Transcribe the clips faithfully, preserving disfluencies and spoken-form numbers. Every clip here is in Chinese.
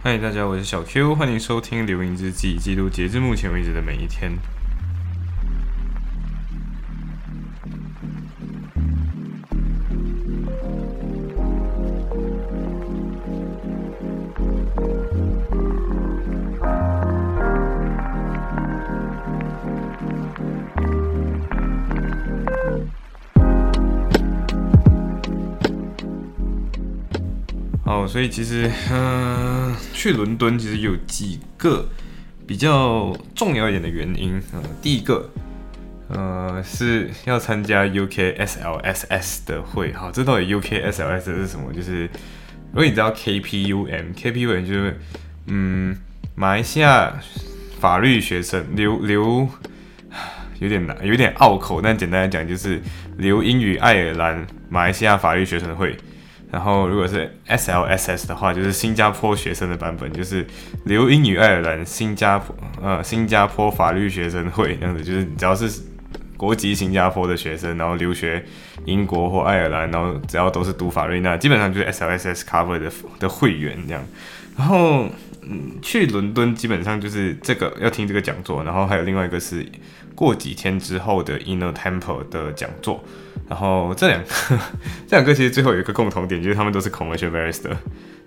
嗨，大家，我是小 Q， 欢迎收听《流萤日记》，记录截至目前为止的每一天。好，所以其实，嗯、呃，去伦敦其实有几个比较重要一点的原因。呃、第一个，呃，是要参加 U K S L S S 的会。好，这到底 U K S L S S 是什么？就是如果你知道 K P U M，K P U M 就是嗯，马来西亚法律学生留留有点难，有点拗口，但简单来讲就是留英语爱尔兰马来西亚法律学生会。然后，如果是 S L S S 的话，就是新加坡学生的版本，就是留英语爱尔兰新加坡呃新加坡法律学生会这样子，就是只要是国籍新加坡的学生，然后留学英国或爱尔兰，然后只要都是读法律，那基本上就是 S L S S cover 的的会员这样。然后、嗯、去伦敦基本上就是这个要听这个讲座，然后还有另外一个是过几天之后的 Inner Temple 的讲座。然后这两个这两个其实最后有一个共同点，就是他们都是 commercial barrister。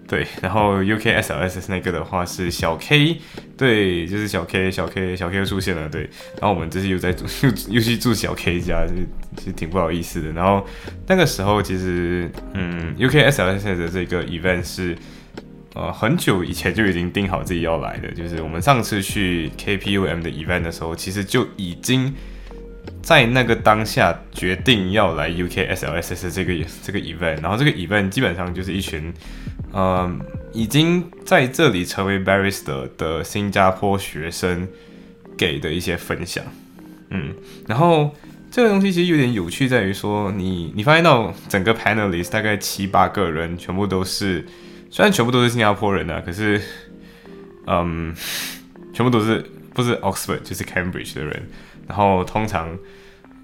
对，然后 U K S L S S 那个的话是小 K， 对，就是小 K 小 K 小 K 又出现了，对，然后我们这次又在住 又, 又去住小 K 家，就是其实挺不好意思的。然后那个时候其实嗯 U K S L S S 的这个 event 是呃很久以前就已经定好自己要来的，就是我们上次去 K P U M 的 event 的时候，其实就已经在那个当下决定要来 U K S L S S 这个这个 event， 然后这个 event 基本上就是一群，嗯，已经在这里成为 barrister 的新加坡学生给的一些分享，嗯，然后这个东西其实有点有趣，在于说你你发现到整个 panelist 大概七八个人，全部都是虽然全部都是新加坡人啊，可是，嗯，全部都是不是 Oxford 就是 Cambridge 的人。然后通常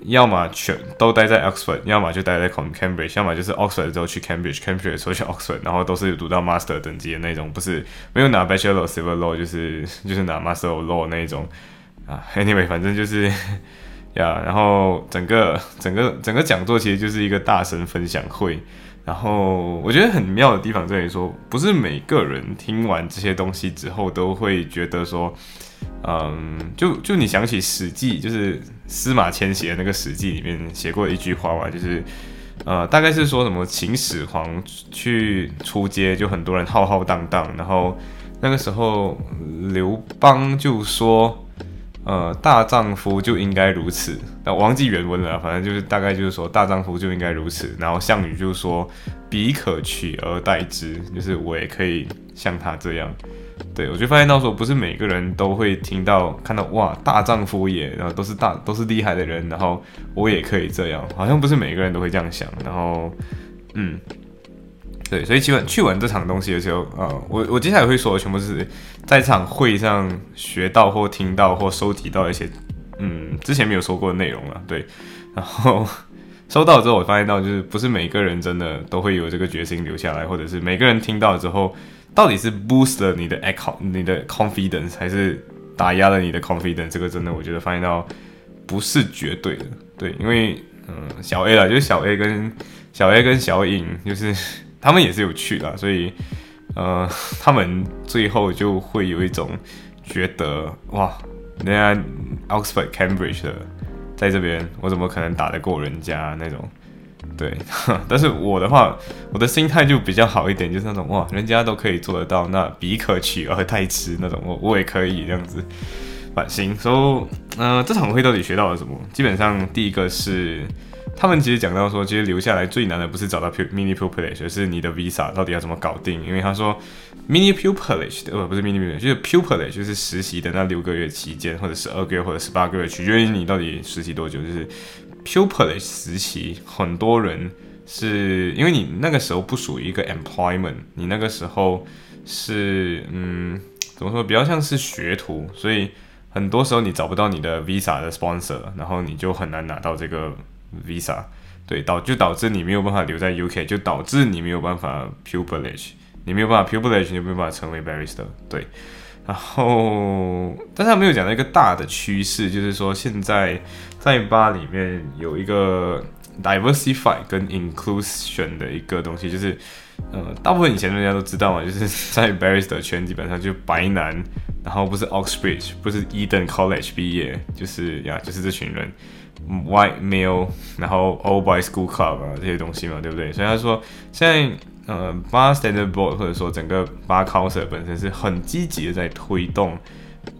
要么全都待在 Oxford， 要么就待在 Cambridge， 要么就是 Oxford 之后去 Cambridge，Cambridge 之后去 Oxford， 然后都是读到 Master 等级的那种，不是没有拿 Bachelor of Civil Law， 就是就是拿 Master of Law 那一种啊。Anyway， 反正就是呀，然后整个整个整个讲座其实就是一个大神分享会。然后我觉得很妙的地方在于说，不是每个人听完这些东西之后都会觉得说。嗯，就就你想起《史记》，就是司马迁写的那个《史记》里面写过一句话嘛，就是呃，大概是说什么秦始皇去出街，就很多人浩浩荡荡，然后那个时候刘邦就说，呃，大丈夫就应该如此。那我忘记原文了，反正就是大概就是说大丈夫就应该如此。然后项羽就说，彼可取而代之，就是我也可以像他这样。对，我就发现到说，不是每个人都会听到、看到哇，大丈夫也，然后都是大都是厉害的人，然后我也可以这样，好像不是每个人都会这样想。然后，嗯，对，所以去完去完这场东西的时候，呃，我我接下来会说的全部是在这场会上学到或听到或收集到一些，嗯，之前没有说过的内容了。对，然后。收到之后，我发现到就是不是每个人真的都会有这个决心留下来，或者是每个人听到之后，到底是 boost 了你的 echo, 你的 confidence， 还是打压了你的 confidence？ 这个真的，我觉得发现到不是绝对的，对，因为嗯、呃，小 A 啦，就是小 A 跟小 A 跟小颖，就是他们也是有趣啦，所以呃，他们最后就会有一种觉得哇，人家 Oxford Cambridge 的。在这边，我怎么可能打得过人家那种？对，但是我的话，我的心态就比较好一点，就是那种哇，人家都可以做得到，那彼可取而代之那种，我我也可以这样子。反省，所以，呃，这场会到底学到了什么？基本上第一个是，他们其实讲到说，其实留下来最难的不是找到 mini-pupillage， 而是你的 visa 到底要怎么搞定？因为他说 mini-pupillage， 呃，不是 mini-pupillage， 就是 pupillage， 就是实习的那六个月期间，或者十二个月，或者十八个月，取决于你到底实习多久。就是 pupillage 实习，很多人是因为你那个时候不属于一个 employment， 你那个时候是嗯，怎么说，比较像是学徒，所以很多时候你找不到你的 visa 的 sponsor， 然后你就很难拿到这个。visa， 对，导就导致你没有办法留在 U K， 就导致你没有办法 pupillage，你没有办法 pupillage， 你没有办法成为 barrister。对，然后，但是他没有讲到一个大的趋势，就是说现在在吧里面有一个 diversify 跟 inclusion 的一个东西，就是呃，大部分以前人家都知道嘛，就是在 barrister 圈基本上就白男，然后不是 Oxbridge， 不是 Eden College 毕业，就是呀，就是这群人。White male， 然后 Old Boys School Club 啊这些东西嘛，对不对？所以他说现在呃 Bar Standard Board 或者说整个 Bar Council 本身是很积极的在推动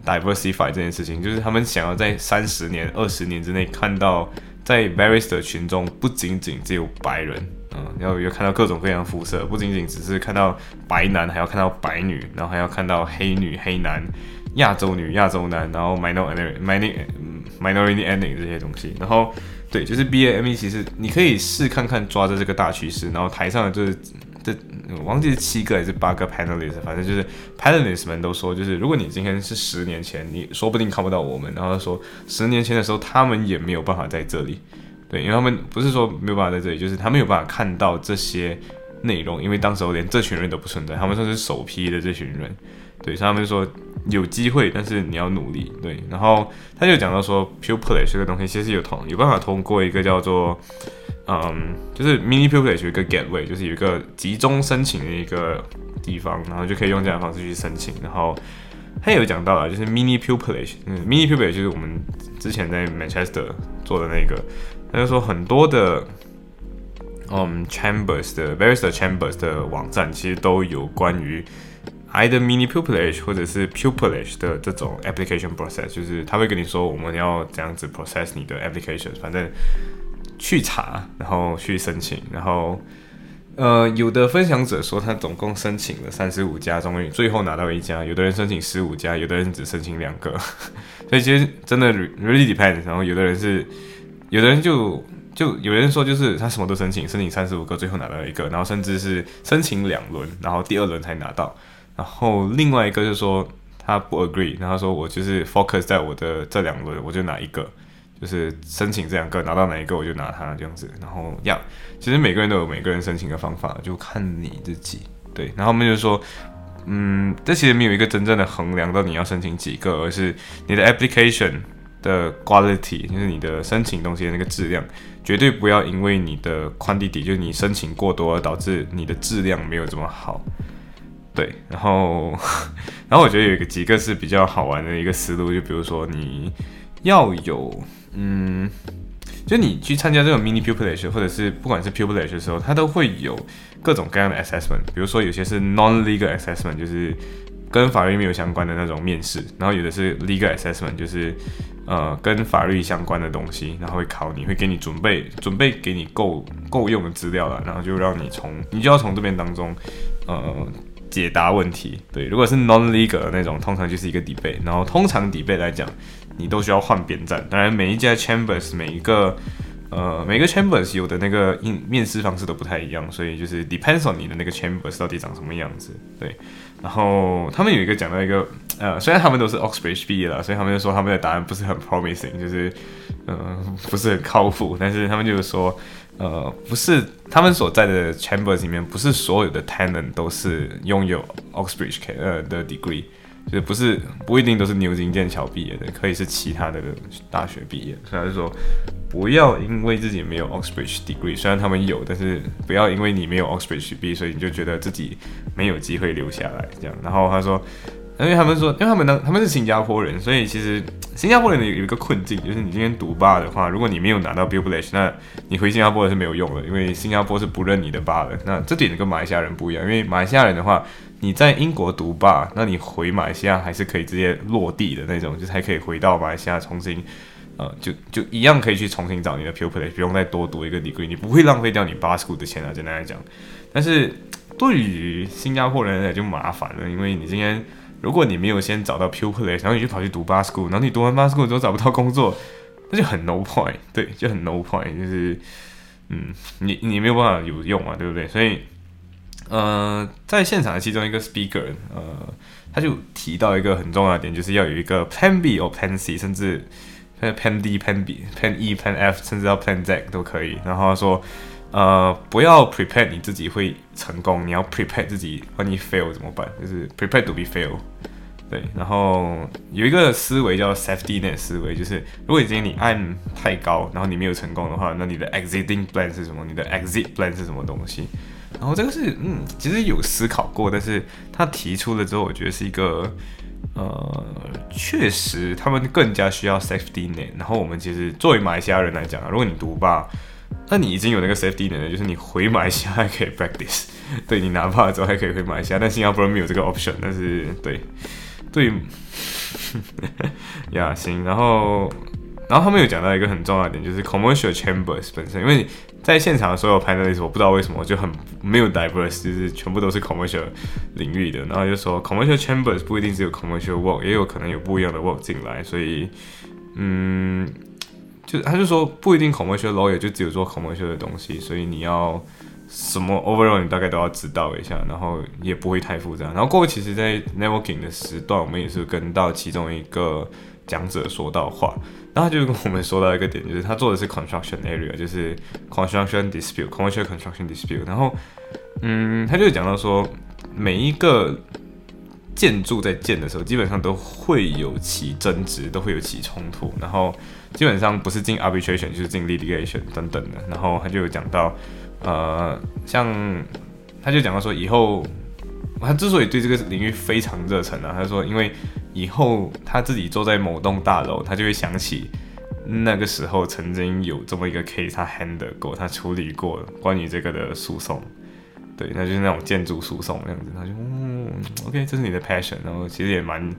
diversify 这件事情，就是他们想要在三十年、二十年之内看到在 barrister 群中不仅仅只有白人，嗯、呃，要有看到各种各样的肤色，不仅仅只是看到白男，还要看到白女，然后还要看到黑女、黑男。亚洲女、亚洲男，然后 minority、minority ethnic 这些东西，然后对，就是 B A M E， 其实你可以试看看抓着这个大趋势，然后台上就是这我忘记是七个还是八个 panelist， 反正就是 panelist 们都说，就是如果你今天是十年前，你说不定看不到我们，然后说十年前的时候他们也没有办法在这里，对，因为他们不是说没有办法在这里，就是他没有办法看到这些内容，因为当时候连这群人都不存在，他们算是首批的这群人，对，所以他们说。有机会，但是你要努力。对，然后他就讲到说 ，pupillage 这个东西其实有通有办法通过一个叫做，嗯，就是 mini-pupillage 有一个 gateway， 就是有一个集中申请的一个地方，然后就可以用这样的方式去申请。然后他也有讲到啦，就是 mini-pupillage， 嗯 ，mini-pupillage 就是我们之前在 Manchester 做的那个，他就说很多的。嗯 ，chambers 的 barrister chambers 的网站其实都有关于。either mini pupillage 或者是 pupillage 的这种 application process， 就是他会跟你说我们要这样子 process 你的 application， 反正去查，然后去申请，然后呃，有的分享者说他总共申请了三十五家，终于最后拿到一家，有的人申请十五家，有的人只申请两个，所以其实真的 really depends， 然后有的人是，有的人就。就有人说，就是他什么都申请，申请三十五个，最后拿到一个，然后甚至是申请两轮，然后第二轮才拿到。然后另外一个就是说他不 agree， 然后他说我就是 focus 在我的这两轮，我就拿一个，就是申请这两个，拿到哪一个我就拿它这样子。然后呀， yeah， 其实每个人都有每个人申请的方法，就看你自己。对，然后我们就说。嗯，这其实没有一个真正的衡量到你要申请几个，而是你的 application。的 quality 就是你的申请东西的那个质量，绝对不要因为你的 quantity 就是你申请过多而导致你的质量没有这么好。对，然后，然后我觉得有一个几个是比较好玩的一个思路，就比如说你要有，嗯，就你去参加这种 mini pupillage 或者是不管是 pupillage 的时候，它都会有各种各样的 assessment， 比如说有些是 non-legal assessment， 就是跟法律没有相关的那种面试，然后有的是 legal assessment， 就是呃跟法律相关的东西，然后会考你，会给你准备准备给你够够用的资料啦，然后就让你从你就要从这边当中呃解答问题。对，如果是 non-legal 的那种，通常就是一个 debate， 然后通常 debate 来讲，你都需要换辩站。当然，每一家 chambers 每一个呃每个 chambers 有的那个面试方式都不太一样，所以就是 depends on 你的那个 chambers 到底长什么样子。对。然后他们有一个讲到一个，呃，虽然他们都是 Oxbridge 毕业了，所以他们就说他们的答案不是很 promising， 就是，呃，不是很靠谱。但是他们就是说，呃，不是他们所在的 chambers 里面，不是所有的 tenant 都是拥有 Oxbridge 呃的 degree， 就是不是不一定都是牛津、剑桥毕业的，可以是其他的大学毕业。所以他就说，不要因为自己没有 Oxbridge degree， 虽然他们有，但是不要因为你没有 Oxbridge degree， 所以你就觉得自己没有机会留下来这样。然后他说，因为他们说，因为他们他们是新加坡人，所以其实新加坡人有一个困境，就是你今天读 bar 的话，如果你没有拿到 pupillage， 那你回新加坡是没有用的，因为新加坡是不认你的 bar 的。那这点跟马来西亚人不一样，因为马来西亚人的话，你在英国读 bar， 那你回马来西亚还是可以直接落地的那种，就是还可以回到马来西亚重新。呃，就就一样可以去重新找你的 pupillage， 不用再多读一个 degree， 你不会浪费掉你 bar school 的钱啊，简单来讲。但是对于新加坡人来就麻烦了，因为你今天如果你没有先找到 pupillage， 然后你就跑去读 bar school， 然后你读完 bar school 之后找不到工作，那就很 no point， 对，就很 no point， 就是嗯，你你没有办法有用嘛，对不对？所以呃，在现场的其中一个 speaker， 呃，他就提到一个很重要的点，就是要有一个 plan B 或 plan C， 甚至。Plan D、Plan B、Plan E、Plan F， 甚至到 Plan Z 都可以。然后他说，呃，不要 prepare 你自己会成功，你要 prepare 自己，万一 fail 怎么办？就是 prepare to be fail。对，然后有一个思维叫 safety net 思维，就是如果今天你按太高，然后你没有成功的话，那你的 exiting plan 是什么？你的 exit plan 是什么东西？然后这个是，嗯，其实有思考过，但是他提出了之后，我觉得是一个，呃，确实他们更加需要 safety net。然后我们其实作为马来西亚人来讲，如果你读吧，那你已经有那个 safety net 了，就是你回马来西亚还可以 practice， 对你拿吧之后还可以回马来西亚，但新加坡没有这个 option， 但是对。对呀，行，然后，然后他们有讲到一个很重要的点，就是 commercial chambers 本身，因为在现场的所有 panelists 我不知道为什么就很没有 diverse， 就是全部都是 commercial 领域的，然后就说 commercial chambers 不一定只有 commercial work， 也有可能有不一样的 work 进来，所以，嗯，就他就说不一定 commercial lawyer 就只有做 commercial 的东西，所以你要。什么 overall 你大概都要知道一下，然后也不会太复杂。然后过后其实在 networking 的时段，我们也是跟到其中一个讲者说到话，然后他就跟我们说到一个点，就是他做的是 construction area， 就是 construction dispute， commercial construction dispute。然后，嗯，他就讲到说，每一个建筑在建的时候，基本上都会有其争执，都会有其冲突，然后基本上不是进 arbitration 就是进 litigation 等等的。然后他就有讲到。呃，像他就讲到说，以后他之所以对这个领域非常热忱啊，他说因为以后他自己坐在某栋大楼，他就会想起那个时候曾经有这么一个 case， 他 handle 过，他处理过关于这个的诉讼，对，那就是那种建筑诉讼那样子，他就嗯 ，OK， 这是你的 passion， 然后其实也蛮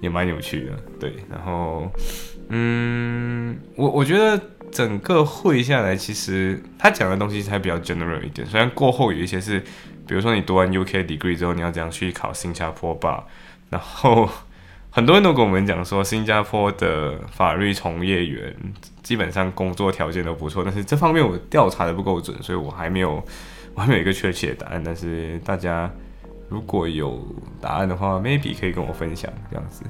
也蛮有趣的，对，然后嗯，我我觉得。整个会下来，其实他讲的东西才比较 general 一点。虽然过后有一些是，比如说你读完 U K degree 之后，你要怎样去考新加坡吧。然后很多人都跟我们讲说，新加坡的法律从业员基本上工作条件都不错，但是这方面我调查的不够准，所以我还没有，我还没有一个确切的答案。但是大家如果有答案的话 ，maybe 可以跟我分享这样子。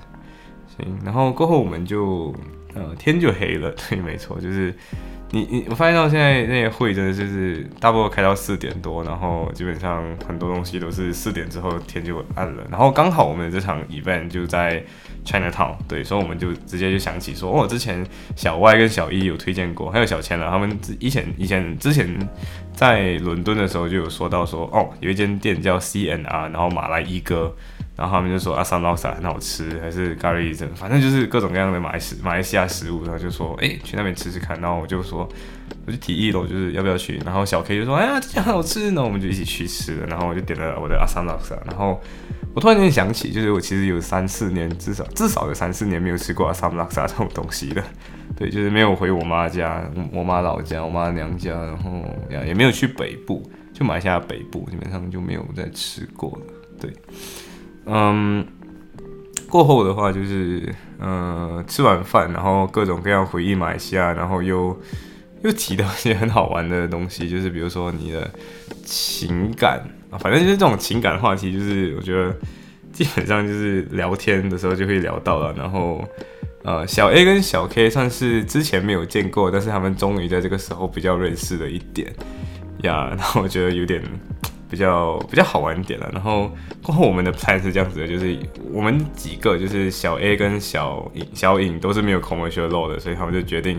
行，然后过后我们就。呃，天就黑了，对，没错，就是你你我发现到现在那些会真的就是大部分开到四点多，然后基本上很多东西都是四点之后天就暗了，然后刚好我们这场 event 就在 Chinatown， 对，所以我们就直接就想起说，哦，之前小 Y 跟小 E 有推荐过，还有小千啦，他们以前以前之前在伦敦的时候就有说到说，哦，有一间店叫 C N R， 然后马来一哥。然后他们就说阿桑捞沙很好吃，还是咖喱蒸，反正就是各种各样的马来西马来西亚食物。然后就说，哎，去那边吃吃看。然后我就说，我就提议了，我就是要不要去。然后小 K 就说，哎呀，这家很好吃。然后我们就一起去吃了。然后我就点了我的阿桑捞沙。然后我突然间想起，就是我其实有三四年，至少至少有三四年没有吃过阿桑捞沙这种东西了。对，就是没有回我妈家，我妈老家，我妈娘家，然后也没有去北部，就马来西亚北部，基本上就没有再吃过了。对。嗯，过后的话就是，呃，吃完饭，然后各种各样回忆马来西亚，然后又又提到一些很好玩的东西，就是比如说你的情感，啊、反正就是这种情感话题，就是我觉得基本上就是聊天的时候就会聊到了。然后，呃，小 A 跟小 K 算是之前没有见过，但是他们终于在这个时候比较认识了一点呀，然后我觉得有点。比较比较好玩一点了，然后过后我们的 plan 是这样子的，就是我们几个就是小 A 跟小尹小尹都是没有 commercial law 的，所以他们就决定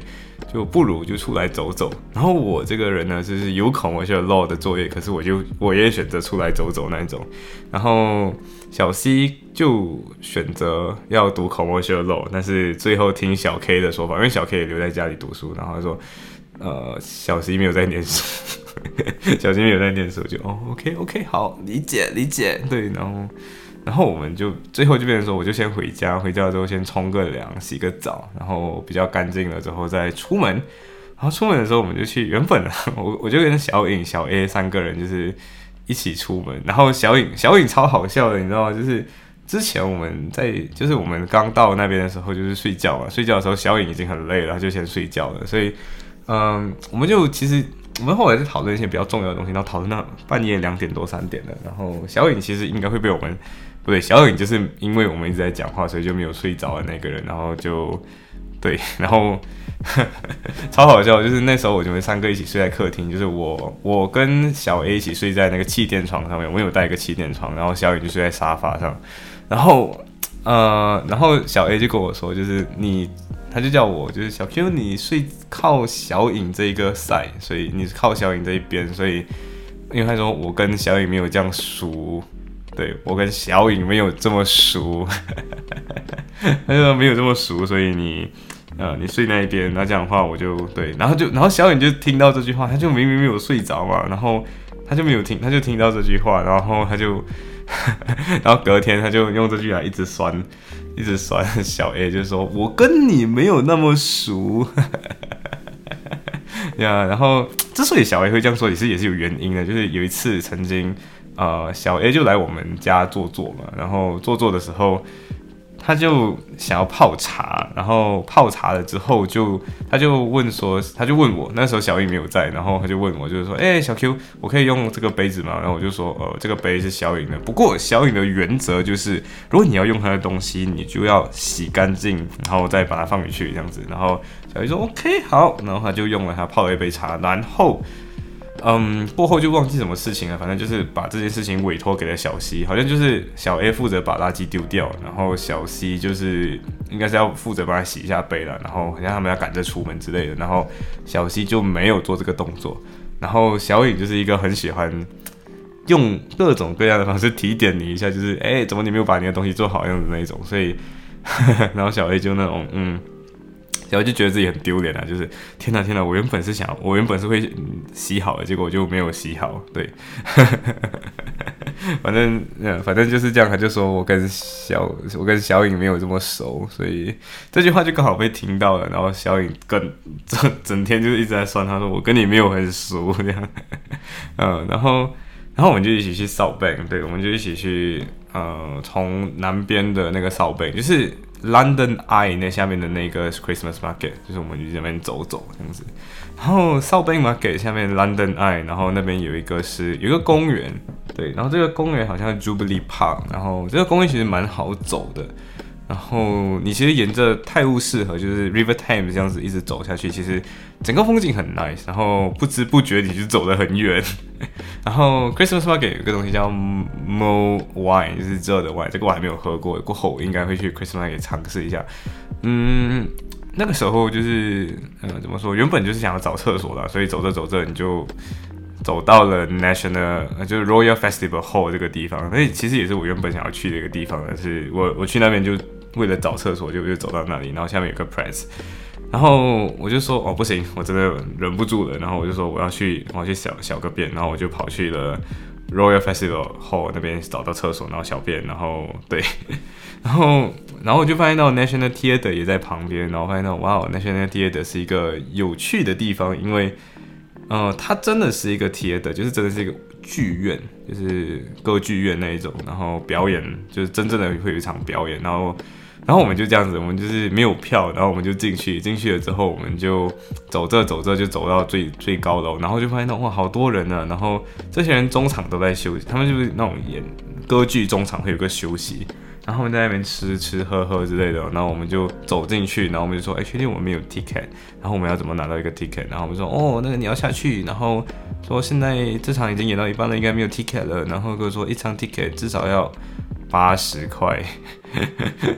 就不如就出来走走。然后我这个人呢，就是有 commercial law 的作业，可是我就我也选择出来走走那一种。然后小 C 就选择要读 commercial law， 但是最后听小 K 的说法，因为小 K 也留在家里读书，然后他说。呃，小 C 没有在念书，小 C 没有在念书就哦 ，OK OK， 好，理解理解，对，然后然后我们就最后就变成说，我就先回家，回家之后先冲个凉，洗个澡，然后比较干净了之后再出门，然后出门的时候我们就去，原本我我就跟小颖、小 A 三个人就是一起出门，然后小颖小颖超好笑的，你知道吗？就是。之前我们在就是我们刚到那边的时候就是睡觉嘛，睡觉的时候小颖已经很累了，他就先睡觉了，所以嗯，我们就其实我们后来在讨论一些比较重要的东西，然后讨论到半夜两点多三点了，然后小颖其实应该会被我们不对，小颖就是因为我们一直在讲话，所以就没有睡着的那个人，然后就对，然后超好笑，就是那时候我们三个一起睡在客厅，就是我我跟小 A 一起睡在那个气垫床上面，我有带一个气垫床，然后小雨就睡在沙发上，然后呃，然后小 A 就跟我说，就是你，他就叫我，就是小 Q 你睡靠小影这一个side，所以你是靠小影这一边，所以因为他说我跟小影没有这样熟，对，我跟小影没有这么熟，他就说没有这么熟，所以你。呃，你睡那一边，然后讲话我就对，然后就，然后小颖就听到这句话，他就明明没有睡着嘛，然后他就没有听，他就听到这句话，然后他就，然后隔天他就用这句来一直酸，一直酸小 A， 就说我跟你没有那么熟，呀，yeah, 然后之所以小 A 会这样说，也是也是有原因的，就是有一次曾经，呃，小 A 就来我们家坐坐嘛，然后坐坐的时候。他就想要泡茶，然后泡茶了之后就，他就问说，他就问我，那时候小 A 没有在，然后他就问我，就是说，哎、欸，小 Q， 我可以用这个杯子吗？然后我就说，呃，这个杯是小颖的，不过小颖的原则就是，如果你要用他的东西，你就要洗干净，然后再把它放回去这样子。然后小 A 说 ，OK， 好，然后他就用了他泡了一杯茶，然后。嗯，过后就忘记什么事情了，反正就是把这件事情委托给了小 C， 好像就是小 A 负责把垃圾丢掉，然后小 C 就是应该是要负责帮他洗一下杯了，然后好像他们要赶着出门之类的，然后小 C 就没有做这个动作，然后小颖就是一个很喜欢用各种各样的方式提点你一下，就是哎、欸，怎么你没有把你的东西做好样子那一种，所以呵呵然后小 A 就那种嗯。然后就觉得自己很丢脸啊，就是天哪天哪，我原本是想，我原本是会洗好的，结果我就没有洗好，对，反正、嗯、反正就是这样，他就说我跟小我跟小颖没有这么熟，所以这句话就刚好被听到了，然后小颖更 整, 整天就是一直在酸，他说我跟你没有很熟这样，嗯，然后然后我们就一起去 South Bank， 对，我们就一起去呃从南边的那个 South Bank， 就是。London Eye 那下面的那个 Christmas Market， 就是我们去那边走走这样子。然后 South Bank Market 下面 London Eye， 然后那边有一个是有一个公园，对，然后这个公园好像是 Jubilee Park， 然后这个公园其实蛮好走的。然后你其实沿着泰晤士河，就是 River Thames 这样子一直走下去，其实整个风景很 nice。然后不知不觉你就走得很远。然后 Christmas Market 有个东西叫 Mulled Wine， 就是热的 wine， 这个我还没有喝过，过后我应该会去 Christmas Market 尝试一下。嗯，那个时候就是呃怎么说，原本就是想要找厕所啦，所以走着走着你就走到了 National， 就是 Royal Festival Hall 这个地方。那其实也是我原本想要去的一个地方，但是我我去那边就。为了找厕所就就走到那里，然后下面有个 press， 然后我就说哦不行，我真的忍不住了，然后我就说我要去，我要去小小个便，然后我就跑去了 Royal Festival Hall 那边找到厕所，然后小便，然后对，然后然后我就发现到 National Theatre 也在旁边，然后发现到哇 ，National Theatre 是一个有趣的地方，因为呃它真的是一个 theatre， 就是真的是一个。剧院就是歌剧院那一种，然后表演就是真正的会有一场表演，然后，然后我们就这样子，我们就是没有票，然后我们就进去，进去了之后，我们就走着走着就走到最最高楼，然后就发现哇，好多人啊，然后这些人中场都在休息，他们就是那种演歌剧中场会有个休息，然后我们在那边吃吃喝喝之类的，然后我们就走进去，然后我们就说，哎、欸，确定我们没有 ticket， 然后我们要怎么拿到一个 ticket？ 然后我们说，哦，那个你要下去，然后说现在这场已经演到一半了，应该没有 ticket 了，然后跟我说一张 ticket 至少要八十块，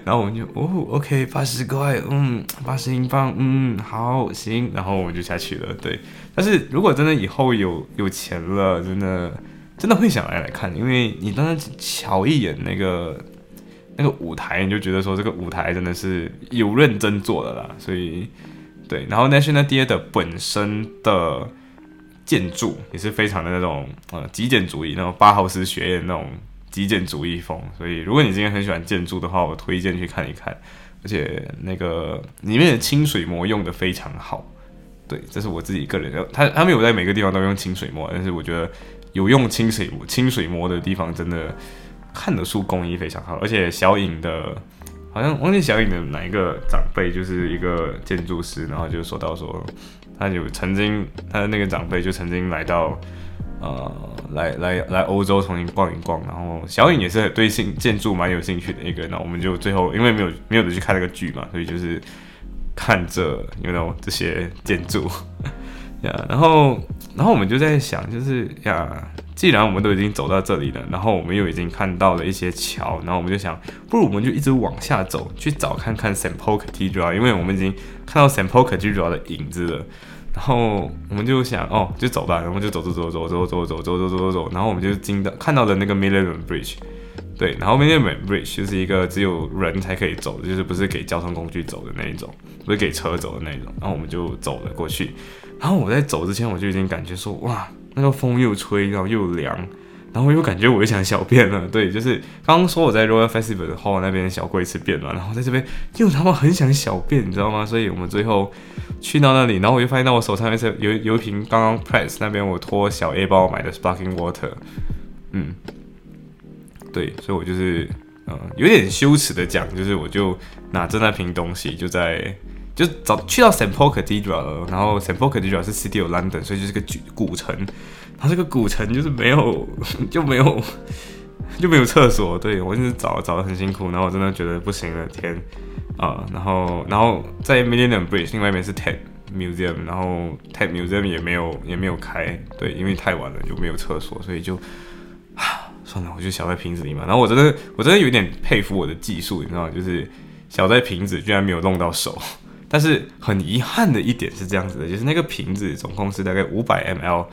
然后我们就哦 ，OK， 八十块，嗯，八十英镑，嗯，好行，然后我们就下去了，对。但是如果真的以后有有钱了，真的真的会想来来看，因为你当时瞧一眼那个。那个舞台你就觉得说这个舞台真的是有认真做的啦，所以对，然后 National Theatre 本身的建筑也是非常的那种呃极简主义，那种巴豪斯学院那种极简主义风，所以如果你今天很喜欢建筑的话，我推荐去看一看，而且那个里面的清水模用的非常好，对，这是我自己个人的，他他没有在每个地方都用清水模，但是我觉得有用清水清水模的地方真的。看得出工艺非常好，而且小颖的，好像忘记小颖的哪一个长辈就是一个建筑师，然后就说到说，他有曾经他的那个长辈就曾经来到，呃，来来来欧洲重新逛一逛，然后小颖也是对建筑蛮有兴趣的一个人，那我们就最后因为没有没有的去看那个剧嘛，所以就是看着 you know 这些建筑呀，然后然后我们就在想，就是呀，既然我们都已经走到这里了，然后我们又已经看到了一些桥，然后我们就想，不如我们就一直往下走，去找看看 Saint Paul Cathedral， 因为我们已经看到 Saint Paul Cathedral 的影子了。然后我们就想，哦，就走吧，然后就走走走走走走走走走走走，然后我们就经到看到了那个 Millennium Bridge， 对，然后 Millennium Bridge 就是一个只有人才可以走的，就是不是给交通工具走的那一种，不是给车走的那一种。然后我们就走了过去。然后我在走之前，我就已经感觉说，哇，那个风又吹，然后又凉，然后又感觉我又想小便了。对，就是刚刚说我在 Royal Festival Hall 那边小过一次便嘛，然后在这边又他妈很想小便，你知道吗？所以我们最后去到那里，然后我就发现到我手上有有一瓶刚刚 Press 那边我托小 A 包买的 Sparkling Water， 嗯，对，所以我就是嗯、呃、有点羞耻的讲，就是我就拿着那瓶东西就在。就找去到 Saint Paul Cathedral 了，然后 Saint Paul Cathedral 是 City of London， 所以就是个古城。然后这个古城就是没有就没有就没有厕所，对，我就是找找得很辛苦，然后我真的觉得不行了，天啊、呃！然后然后在 Millennium Bridge 另外一边是 Tate Museum， 然后 Tate Museum 也没有也没有开，对，因为太晚了就没有厕所，所以就啊算了，我就小在瓶子里嘛。然后我真的我真的有点佩服我的技术，你知道吗？就是小在瓶子居然没有弄到手。但是很遗憾的一点是这样子的，就是那个瓶子总共是大概五百 M L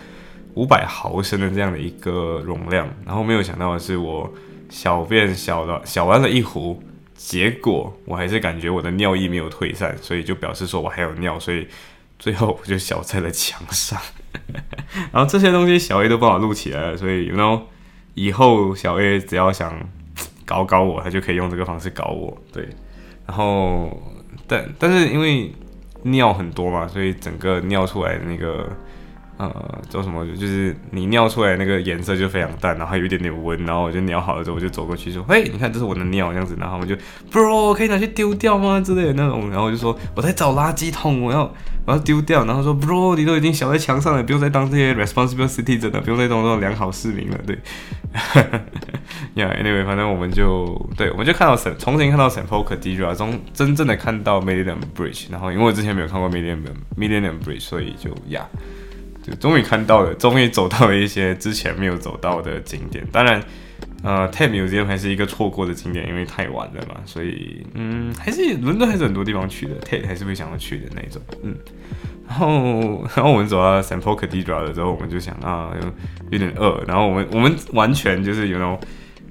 五百毫升的这样的一个容量，然后没有想到的是我小便小了小完了一壶，结果我还是感觉我的尿意没有退散，所以就表示说我还有尿，所以最后我就小在了墙上然后这些东西小 A 都帮我录起来了，所以 you know 以后小 A 只要想搞搞我，他就可以用这个方式搞我，对，然后但, 但是因为尿很多嘛，所以整个尿出来的那个呃叫什么，就是你尿出来的那个颜色就非常淡，然后还有一点点温，然后我就尿好了之后，我就走过去说：“嘿，你看这是我的尿，这样子。”然后我就 bro 可以拿去丢掉吗之类的那种，然后我就说我在找垃圾桶，我要我要丢掉，然后说 bro 你都已经小在墙上了，不用再当这些 responsible citizen 了，不用再当这种良好市民了，对。yeah, anyway， 反正我们就对，我们就看到重新看到 Saint Paul Cathedral， 中真正的看到 Millennium Bridge， 然后因为我之前没有看过 Millennium Millennium Bridge， 所以就呀， yeah, 就终于看到了，终于走到了一些之前没有走到的景点。当然，呃 ，Tate Museum 还是一个错过的景点，因为太晚了嘛，所以嗯，还是伦敦还是很多地方去的 ，Tate 还是会想要去的那种，嗯。然后，然后我们走到 Saint Paul Cathedral 了之后，我们就想啊，有点饿。然后我们我们完全就是 you know，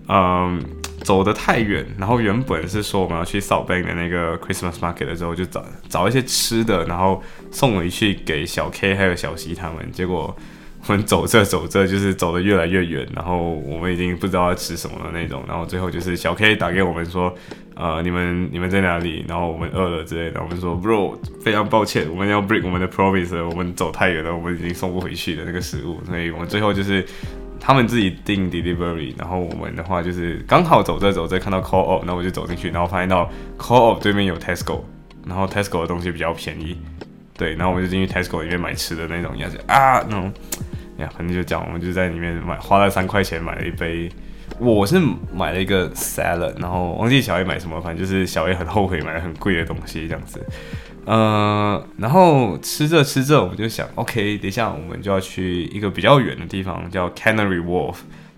嗯，走得太远。然后原本是说我们要去 South Bank 的那个 Christmas Market 的时候，就找找一些吃的，然后送回去给小 K 还有小西他们。结果我们走着走着，就是走得越来越远。然后我们已经不知道要吃什么的那种。然后最后就是小 K 打给我们说。呃，你们你们在哪里？然后我们饿了之类的，然后我们说 ，bro， 非常抱歉，我们要 break 我们的 promise 了，我们走太远了，我们已经送不回去的那个食物，所以我们最后就是他们自己订 delivery， 然后我们的话就是刚好走着走着看到 Co-op， 然后我就走进去，然后发现到 Co-op 对面有 Tesco， 然后 Tesco 的东西比较便宜，对，然后我们就进去 Tesco 里面买吃的那种样子啊，那种呀，反正就讲我们就在里面买，花了三块钱买了一杯。我是买了一个 salad， 然后忘记小 A 买什么，反正就是小 A 很后悔买了很贵的东西这样子。呃，然后吃着吃着，我们就想 ，OK， 等一下我们就要去一个比较远的地方，叫 Canary Wharf，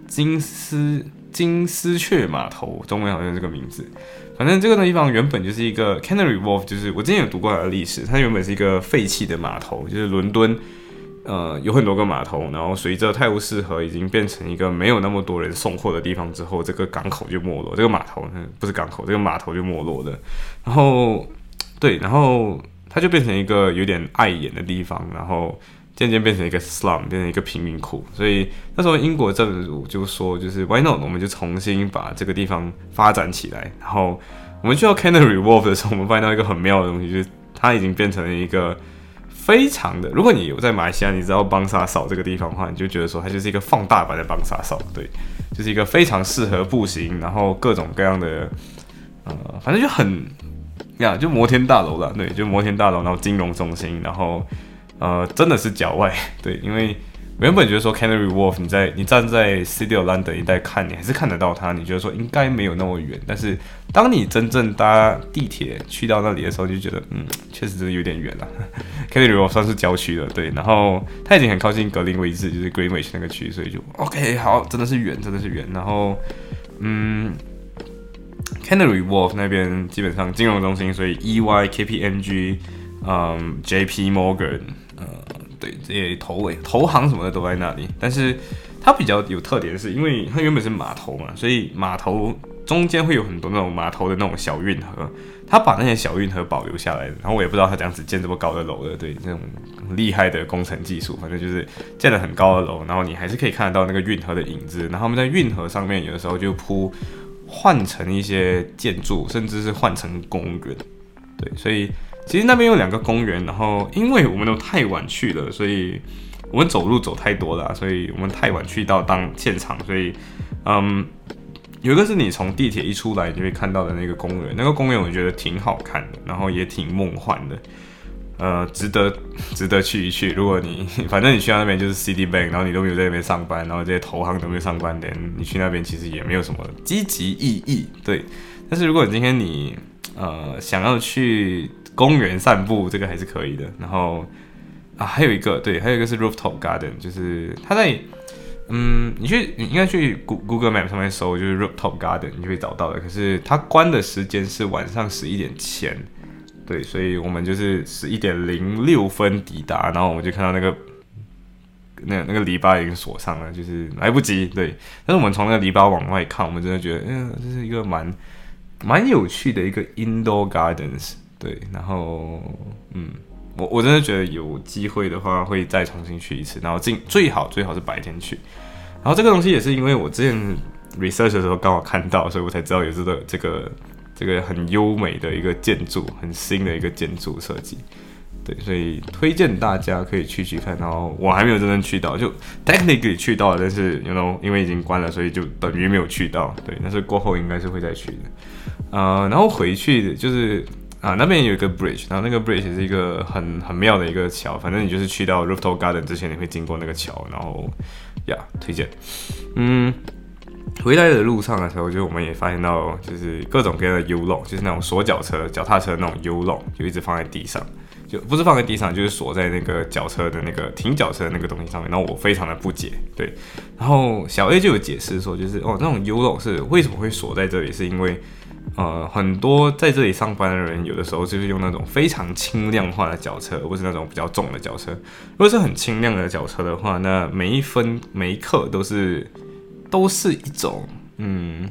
金丝金丝雀码头，中文好像是这个名字。反正这个地方原本就是一个 Canary Wharf， 就是我之前有读过它的历史，它原本是一个废弃的码头，就是伦敦。呃，有很多个码头，然后随着泰晤士河已经变成一个没有那么多人送货的地方之后，这个港口就没落，这个码头不是港口，这个码头就没落了。然后，对，然后它就变成一个有点碍眼的地方，然后渐渐变成一个 slum， 变成一个贫民窟。所以那时候英国政府就说，就是 why not， 我们就重新把这个地方发展起来。然后我们去到 Canary Wharf 的时候，我们发现到一个很妙的东西，就是它已经变成了一个。非常的，如果你有在马来西亚，你知道邦沙扫这个地方的话，你就觉得说它就是一个放大版的邦沙扫，对，就是一个非常适合步行，然后各种各样的，呃，反正就很呀，就摩天大楼啦，对，就摩天大楼，然后金融中心，然后呃，真的是郊外，对，因为原本觉得说 Canary Wharf 你在你站在 City of London 一带看，你还是看得到它，你觉得说应该没有那么远，但是当你真正搭地铁去到那里的时候，就觉得嗯，确实真的有点远了。Canary Wharf 算是郊区了，对，然后它已经很靠近格林威治，就是 Greenwich 那个区，所以就 OK 好，真的是远，真的是远。然后嗯。Canary Wharf 那边基本上金融中心，所以 E Y、K P M G、嗯、J P Morgan， 呃，对，这些投尾、投行什么的都在那里。但是它比较有特点的是，因为它原本是码头嘛，所以码头中间会有很多那种码头的那种小运河，它把那些小运河保留下来。然后我也不知道它这样子建这么高的楼的，对，那种厉害的工程技术，反正就是建了很高的楼，然后你还是可以看得到那个运河的影子。然后他们在运河上面有的时候就铺。换成一些建筑，甚至是换成公园，对，所以其实那边有两个公园。然后因为我们都太晚去了，所以我们走路走太多了，所以我们太晚去到当现场，所以嗯，有一个是你从地铁一出来你就会看到的那个公园，那个公园我觉得挺好看的，然后也挺梦幻的。呃，值得值得去一去。如果你反正你去到那边就是 City Bank， 然后你都没有在那边上班，然后这些投行都没有上班的，你去那边其实也没有什么积极意义，对。但是如果今天你呃想要去公园散步，这个还是可以的。然后啊，还有一个对，还有一个是 Rooftop Garden， 就是它在嗯，你去你应该去 Google Map 上面搜，就是 Rooftop Garden， 你就会找到的。可是它关的时间是晚上十一点前。对，所以我们就是十一点零六分抵达，然后我们就看到那个那个那个篱笆已经锁上了，就是来不及。对，但是我们从那个篱笆往外看，我们真的觉得，嗯、呃，这是一个蛮蛮有趣的一个 indoor gardens。对，然后嗯，我我真的觉得有机会的话会再重新去一次，然后最好最好是白天去。然后这个东西也是因为我之前 research 的时候刚好看到，所以我才知道有这个这个。这个很优美的一个建筑，很新的一个建筑设计，对，所以推荐大家可以去去看。然后我还没有真正去到，就 technically 去到了，但是 you know 因为已经关了，所以就等于没有去到。对，但是过后应该是会再去的。呃，然后回去就是啊，那边有一个 bridge， 然后那个 bridge 也是一个很很妙的一个桥。反正你就是去到 Rooftop Garden 之前，你会经过那个桥。然后呀，推荐，嗯。回来的路上的时候，就我们也发现到，就是各种各样的 U-lock， 就是那种锁脚车、脚踏车那种 U-lock， 就一直放在地上，就不是放在地上，就是锁在那个脚车的那个停脚车的那个东西上面。然后我非常的不解，对。然后小 A 就有解释说，就是哦，那种 U-lock 是为什么会锁在这里，是因为呃很多在这里上班的人，有的时候就是用那种非常轻量化的脚车，或是那种比较重的脚车。如果是很轻量的脚车的话，那每一分每一刻都是。都是一种，嗯，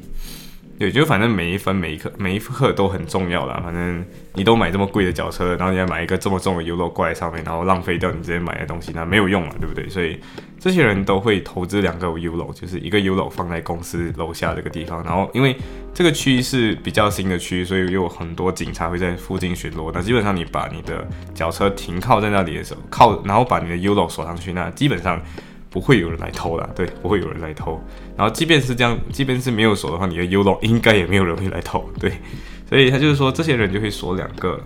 对，就反正每一分每一刻每一刻都很重要啦。反正你都买这么贵的脚车，然后你还买一个这么重的 U-lock 挂在上面，然后浪费掉你之前买的东西，那没有用嘛，对不对？所以这些人都会投资两个 U-lock， 就是一个 U-lock 放在公司楼下这个地方，然后因为这个区是比较新的区，所以有很多警察会在附近巡逻。那基本上你把你的脚车停靠在那里的时候，靠，然后把你的 U-lock 锁上去，那基本上。不会有人来偷啦，对，不会有人来偷。然后即便是这样，即便是没有锁的话，你的 U-lock 应该也没有人会来偷，对。所以他就是说，这些人就会锁两个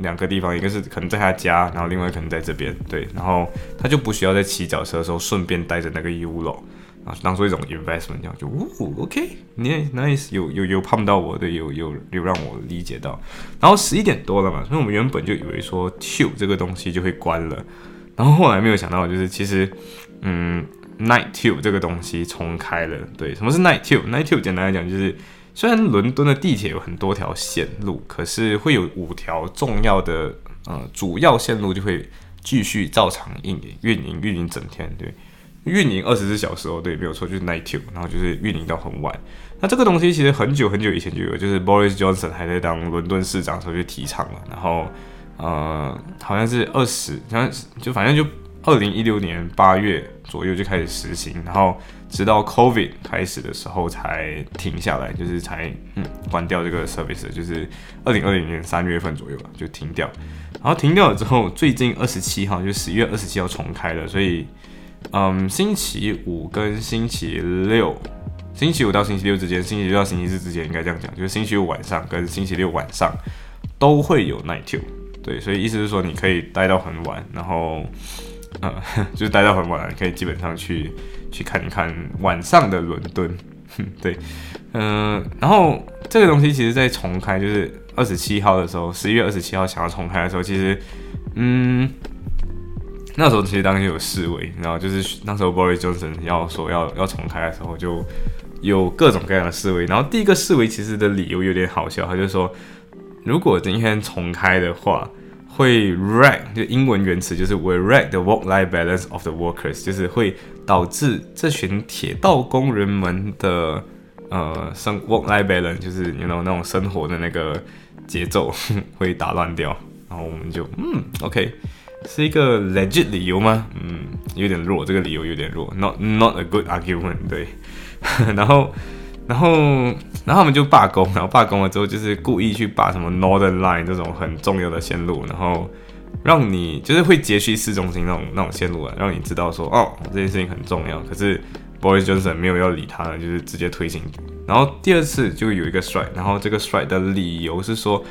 两个地方，一个是可能在他家，然后另外可能在这边，对。然后他就不需要在骑脚车的时候顺便带着那个 U-lock， 然后当做一种 investment， 这样就哦 ，OK， nice， 有有有碰到我，对，有有有让我理解到。然后十一点多了嘛，所以我们原本就以为说 Tube 这个东西就会关了，然后后来没有想到就是其实。嗯 ，Night Tube 这个东西重开了。对，什么是 Night Tube？Night Tube 简单来讲就是，虽然伦敦的地铁有很多条线路，可是会有五条重要的呃主要线路就会继续照常运营、运营、运营整天，对，运营二十四小时哦，对，没有错，就是 Night Tube， 然后就是运营到很晚。那这个东西其实很久很久以前就有，就是 Boris Johnson 还在当伦敦市长的时候就提倡了，然后呃，好像是二十，好像就反正就。二零一六年八月左右就开始实行，然后直到 COVID 开始的时候才停下来，就是才嗯关掉这个 service， 就是二零二零年三月份左右吧就停掉。然后停掉了之后，最近二十七号就十一月二十七号重开了，所以嗯星期五跟星期六，星期五到星期六之间，星期六到星期日之间应该这样讲，就是星期五晚上跟星期六晚上都会有 night tube， 对，所以意思是说你可以待到很晚，然后。呃，就是待到很晚，可以基本上去去看一看晚上的伦敦。对，嗯、呃，然后这个东西其实在重开，就是二十七号的时候，十一月二十七号想要重开的时候，其实，嗯，那时候其实当时有示威，然后就是那时候 Boris Johnson 要说要要重开的时候，就有各种各样的示威。然后第一个示威其实的理由有点好笑，他就说，如果今天重开的话，会 wreck， 就英文原词就是 will wreck the work-life balance of the workers， 就是会导致这群铁道工人们的呃 work-life balance， 就是 you know 那种生活的那个节奏会打乱掉。然后我们就嗯 ，OK， 是一个 legit 理由吗？嗯，有点弱，这个理由有点弱 ，not not a good argument。对，然后。然后，然后他们就罢工，然后罢工了之后，就是故意去罢什么 Northern Line 这种很重要的线路，然后让你就是会截续市中心那种那种线路啊，让你知道说哦这件事情很重要。可是 Boris Johnson 没有要理他，就是直接推行。然后第二次就有一个 strike， 然后这个 strike 的理由是说，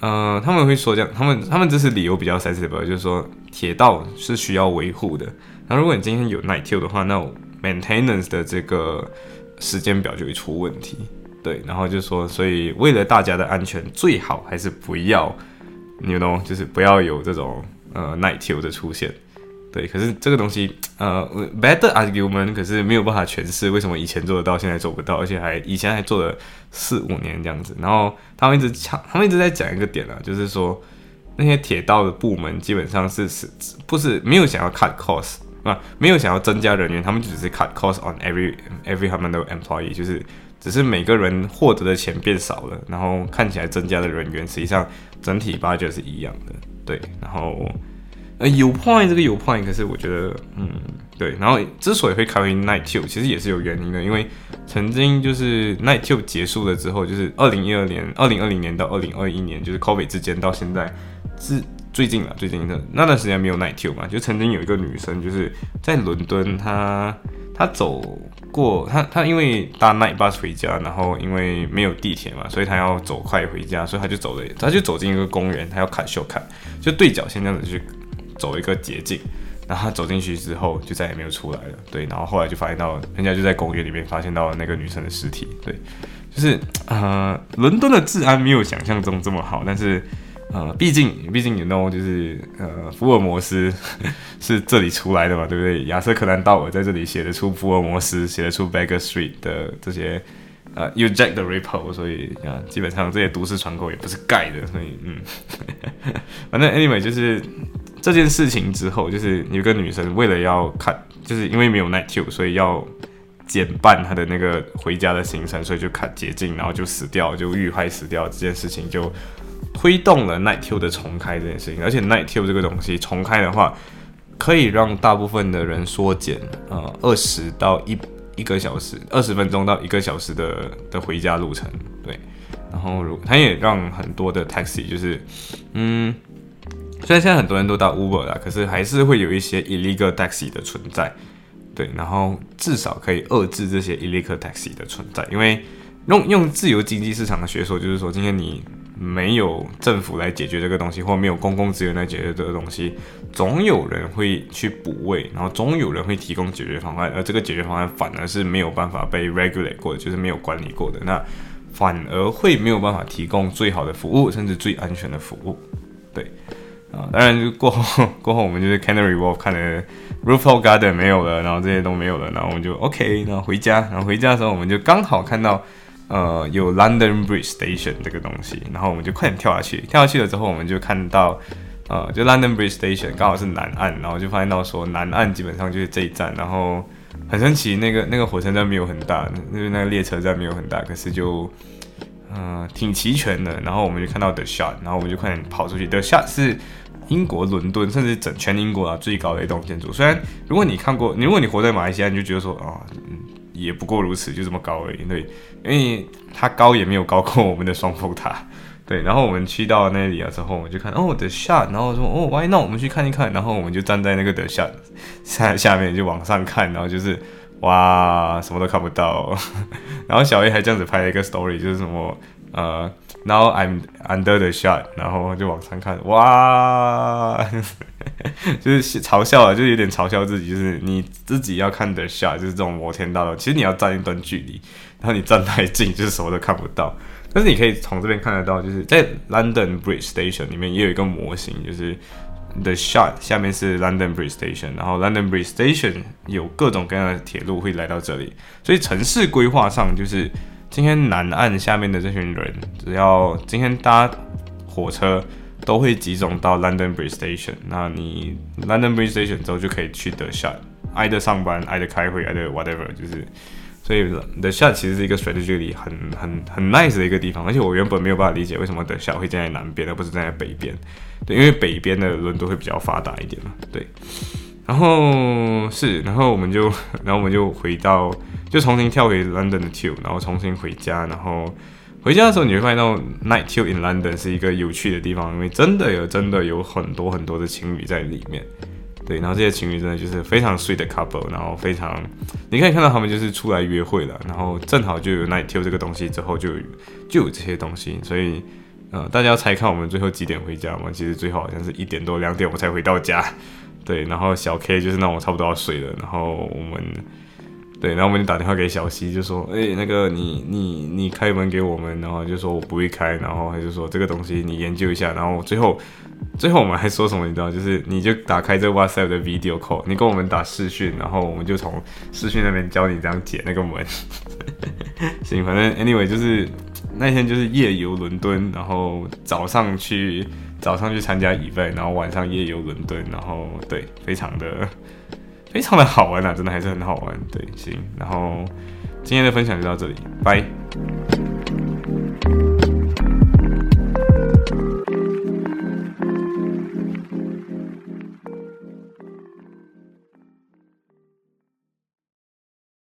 呃，他们会说这样，他们他们这次理由比较 sensible， 就是说铁道是需要维护的。然后如果你今天有 Night Tube 的话，那 maintenance 的这个时间表就会出问题，对，然后就说，所以为了大家的安全，最好还是不要，你 you know， 就是不要有这种呃 night tube 的出现，对。可是这个东西，呃 ，better argument， 可是没有办法诠释为什么以前做得到，现在做不到，而且还以前还做了四五年这样子。然后他们一直讲，他们一直在讲一个点啊，就是说那些铁道的部门基本上是是不是没有想要 cut cost。啊，没有想要增加人员，他们就只是 cut cost on every every 他们的 employee， 就是只是每个人获得的钱变少了，然后看起来增加的人员，实际上整体 budget 是一样的，对。然后，呃，有 point 这个有 point， 可是我觉得，嗯，对。然后之所以会开回 night tube， 其实也是有原因的，因为曾经就是 night tube 结束了之后，就是二零一二年、二零二零年到二零二一年，就是 COVID 之间到现在是。最近啦，最近的那段时间没有 night tube 嘛，就曾经有一个女生就是在伦敦她，她走过，她她因为搭 night bus 回家，然后因为没有地铁嘛，所以她要走快回家，所以她就走了，她就走进一个公园，她要 cut shortcut， 就对角线这样子去走一个捷径，然后她走进去之后就再也没有出来了，对，然后后来就发现到人家就在公园里面发现到那个女生的尸体，对，就是呃，伦敦的治安没有想象中这么好，但是。呃，毕竟，毕竟 you know， 就是呃，福尔摩斯是这里出来的嘛，对不对？亚瑟·柯南·道尔在这里写得出福尔摩斯，写得出 Baker Street 的这些呃 ，You Jack the Ripper， 所以啊、呃，基本上这些都市窗口也不是盖的，所以嗯，反正 anyway 就是这件事情之后，就是有个女生为了要看，就是因为没有 night tube， 所以要减半她的那个回家的行程，所以就卡捷径，然后就死掉，就遇害死掉，这件事情就。推动了 night tube 的重开这件事情，而且 night tube 这个东西重开的话，可以让大部分的人缩减呃二十到一一个小时，二十分钟到一个小时的的回家路程，对。然后它也让很多的 taxi 就是，嗯，虽然现在很多人都搭 Uber 啦，可是还是会有一些 illegal taxi 的存在，对。然后至少可以遏制这些 illegal taxi 的存在，因为用用自由经济市场的学说就是说，今天你。没有政府来解决这个东西，或没有公共资源来解决这个东西，总有人会去补位，然后总有人会提供解决方案，而这个解决方案反而是没有办法被 regulate 过的，就是没有管理过的，那反而会没有办法提供最好的服务，甚至最安全的服务。对，啊，当然就过后过后我们就是 Canary Wharf 看了 Rooftop Garden 没有了，然后这些都没有了，然后我们就 OK， 然后回家，然后回家的时候我们就刚好看到。呃，有 London Bridge Station 这个东西，然后我们就快点跳下去。跳下去了之后，我们就看到，呃，就 London Bridge Station 刚好是南岸，然后就发现到说南岸基本上就是这一站，然后很神奇，那个那个火车站没有很大，那那个列车站没有很大，可是就，呃，挺齐全的。然后我们就看到 The Shard， 然后我们就快点跑出去。The Shard 是英国伦敦，甚至整全英国啊最高的一栋建筑。虽然如果你看过，如果你活在马来西亚，你就觉得说啊，嗯。也不过如此，就这么高而已。对，因为它高也没有高过我们的双峰塔。对，然后我们去到那里的时候，我们就看哦 The Shard， 然后说哦 Why not？ 我们去看一看。然后我们就站在那个 The Shard 下下面就往上看，然后就是哇什么都看不到。然后小 A 还这样子拍了一个 story， 就是什么呃 now I'm under the shard， 然后就往上看，哇，就是嘲笑了，就是有点嘲笑自己，就是你自己要看 the shard， 就是这种摩天大楼，其实你要站一段距离，然后你站太近，就是什么都看不到。但是你可以从这边看得到，就是在 London Bridge Station 里面也有一个模型，就是 The Shard 下面是 London Bridge Station， 然后 London Bridge Station 有各种各样的铁路会来到这里，所以城市规划上就是今天南岸下面的这群人，只要今天搭火车都会集中到 London Bridge Station， 那你 London Bridge Station 之后就可以去 The Shard， 挨着上班，挨着开会，挨着 whatever， 就是。所以 The Shard 其实是一个 strategy 里很很很 nice 的一个地方，而且我原本没有办法理解为什么 The Shard 会站在南边，而不是站在北边。对，因为北边的伦敦会比较发达一点嘛。对，然后是，然后我们就，然后我们就回到，就重新跳回 London 的 Tube， 然后重新回家，然后回家的时候你会发现到 Night Tube in London 是一个有趣的地方，因为真的有真的有很多很多的情侣在里面。对，然后这些情侣真的就是非常 sweet 的 couple， 然后非常，你可以看到他们就是出来约会了，然后正好就有 night tube 这个东西之后就有就有这些东西，所以呃大家要猜看我们最后几点回家嘛？其实最后好像是一点多两点我才回到家，对，然后小 K 就是那我差不多要睡了，然后我们对，然后我们就打电话给小西，就说，哎、欸，那个你你你开门给我们，然后就说我不会开，然后他就说这个东西你研究一下，然后最后最后我们还说什么你知道，就是你就打开这 WhatsApp 的 video call， 你跟我们打视讯，然后我们就从视讯那边教你这样解那个门。行，反正 anyway 就是那天就是夜游伦敦，然后早上去早上去参加 event， 然后晚上夜游伦敦，然后对，非常的。非常的好玩啊，真的还是很好玩。对，行，然后今天的分享就到这里，拜。